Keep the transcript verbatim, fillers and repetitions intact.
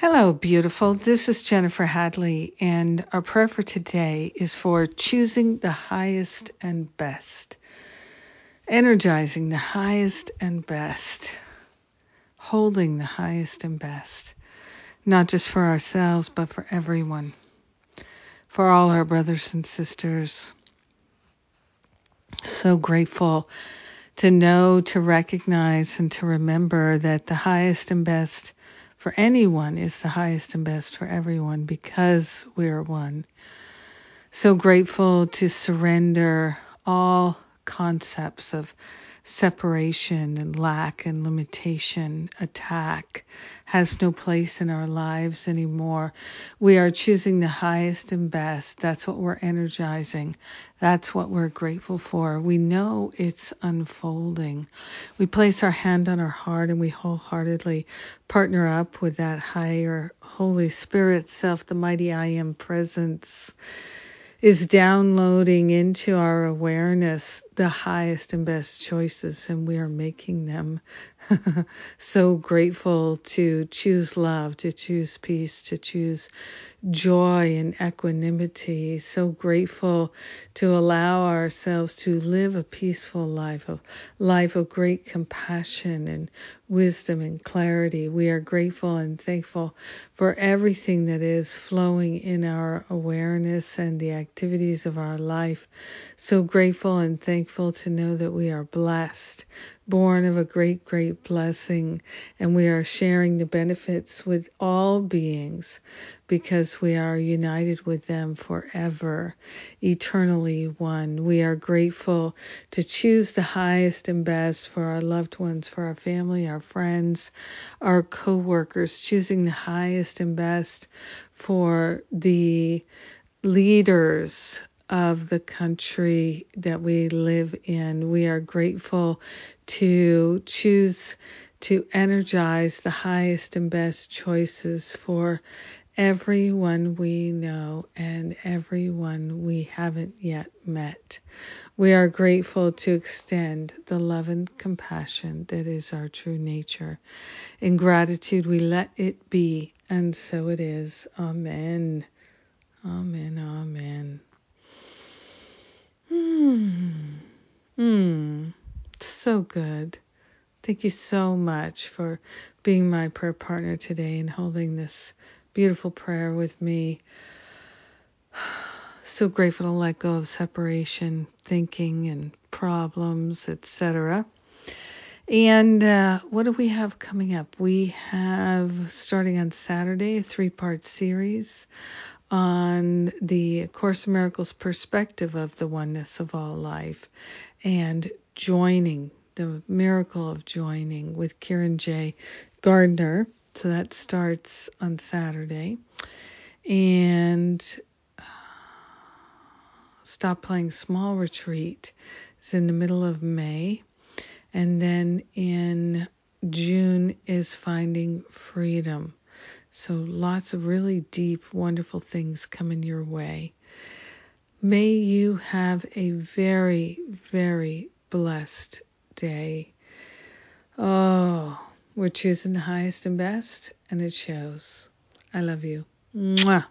Hello, beautiful. This is Jennifer Hadley, and our prayer for today is for choosing the highest and best, energizing the highest and best, holding the highest and best, not just for ourselves, but for everyone, for all our brothers and sisters. So grateful to know, to recognize, and to remember that the highest and best for anyone is the highest and best for everyone because we are one. So grateful to surrender all concepts of separation and lack and limitation. Attack has no place in our lives anymore. We are choosing the highest and best. That's what we're energizing. That's what we're grateful for. We know it's unfolding. We place our hand on our heart and we wholeheartedly partner up with that higher Holy Spirit self, the mighty I Am presence, is downloading into our awareness the highest and best choices, and we are making them. So grateful to choose love, to choose peace, to choose joy and equanimity. So grateful to allow ourselves to live a peaceful life, a life of great compassion and wisdom and clarity. We are grateful and thankful for everything that is flowing in our awareness and the activities of our life. So grateful and thankful to know that we are blessed, born of a great, great blessing, and we are sharing the benefits with all beings because we are united with them forever, eternally one. We are grateful to choose the highest and best for our loved ones, for our family, our friends, our co-workers, choosing the highest and best for the leaders of the country that we live in. We are grateful to choose to energize the highest and best choices for everyone we know and everyone we haven't yet met. We are grateful to extend the love and compassion that is our true nature. In gratitude, we let it be, and so it is. Amen. Amen. Amen. Mmm, mmm, so good. Thank you so much for being my prayer partner today and holding this beautiful prayer with me. So grateful to let go of separation, thinking, and problems, et cetera. And uh, what do we have coming up? We have, starting on Saturday, a three-part series on the Course in Miracles perspective of the oneness of all life and joining, the miracle of joining with Kieran J. Gardner. So that starts on Saturday. And uh, Stop Playing Small Retreat is in the middle of May. And then in June is Finding Freedom. So lots of really deep, wonderful things coming your way. May you have a very, very blessed day. Oh, we're choosing the highest and best, and it shows. I love you. Mwah.